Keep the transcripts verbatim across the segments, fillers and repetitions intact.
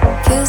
That's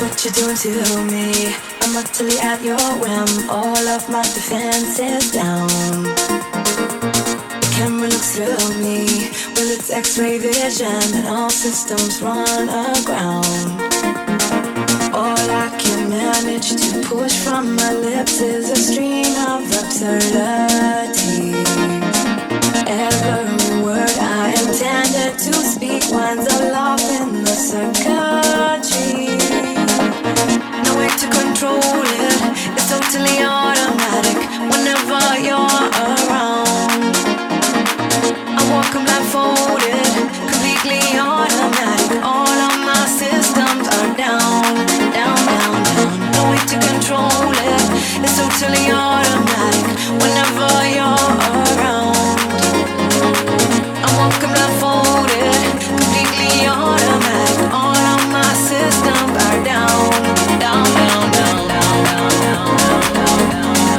what you're doing to me. I'm utterly at your whim. All of my defenses down. The camera looks through me. Well, it's X-ray vision, and all systems run aground. All I can manage to push from my lips is a stream of absurdity. Every word I intended to speak winds aloft in the circuitry. No way to control it, it's totally automatic whenever you're around. I walk in blindfolded, completely automatic. All of my systems are down. To control it, it's totally automatic whenever you're around. I walk and blindfolded, completely automatic. All of my systems are down, down, down, down, down, down, down, down, down, down, down, down, down.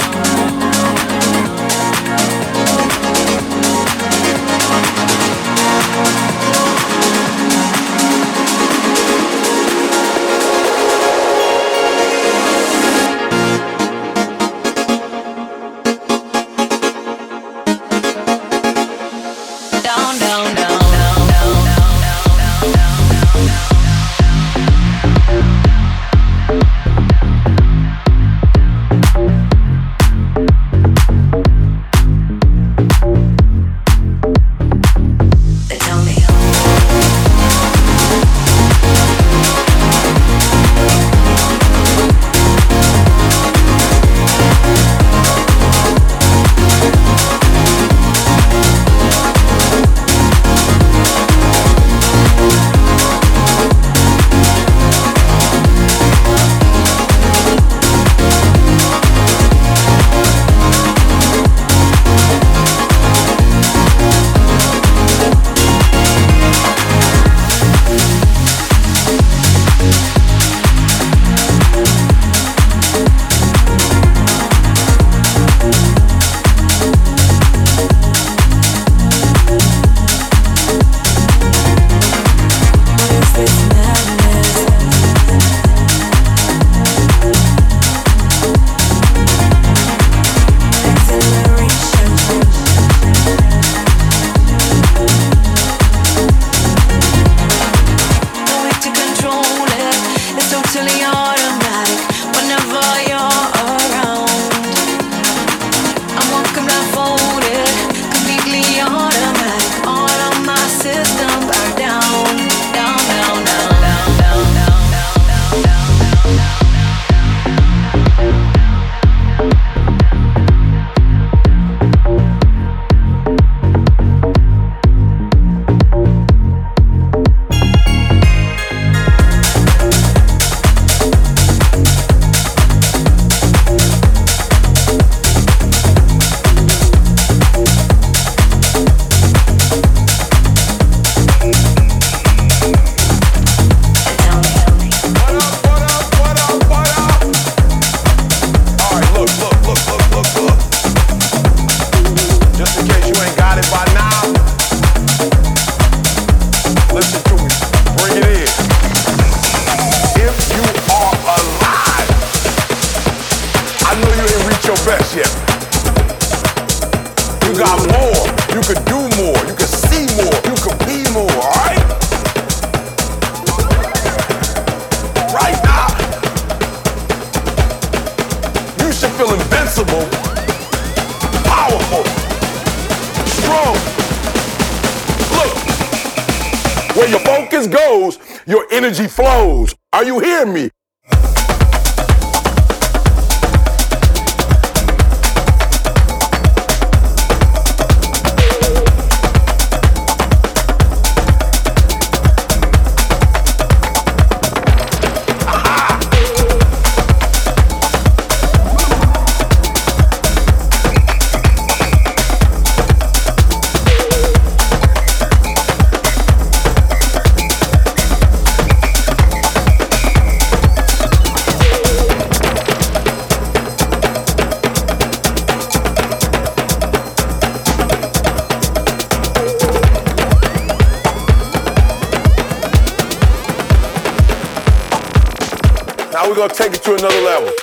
Now we're gonna take it to another level.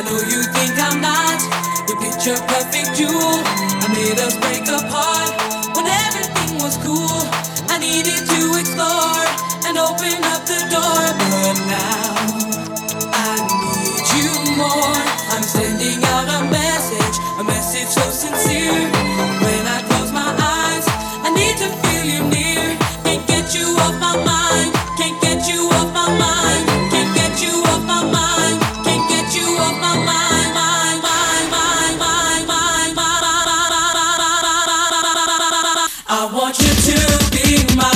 I know you think I'm not the picture perfect jewel. I made us break apart when everything was cool. I needed to explore and open up the door, but now I need you more. I'm sending out a message, a message so sincere. When I close my eyes, I need to feel you near. Can't get you off my mind, can't get you off my mind, can't get you off my mind, can't get you off my mind, mind, mind, mind, mind, mind, mind. I want you to be mine.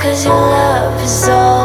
cause your love is all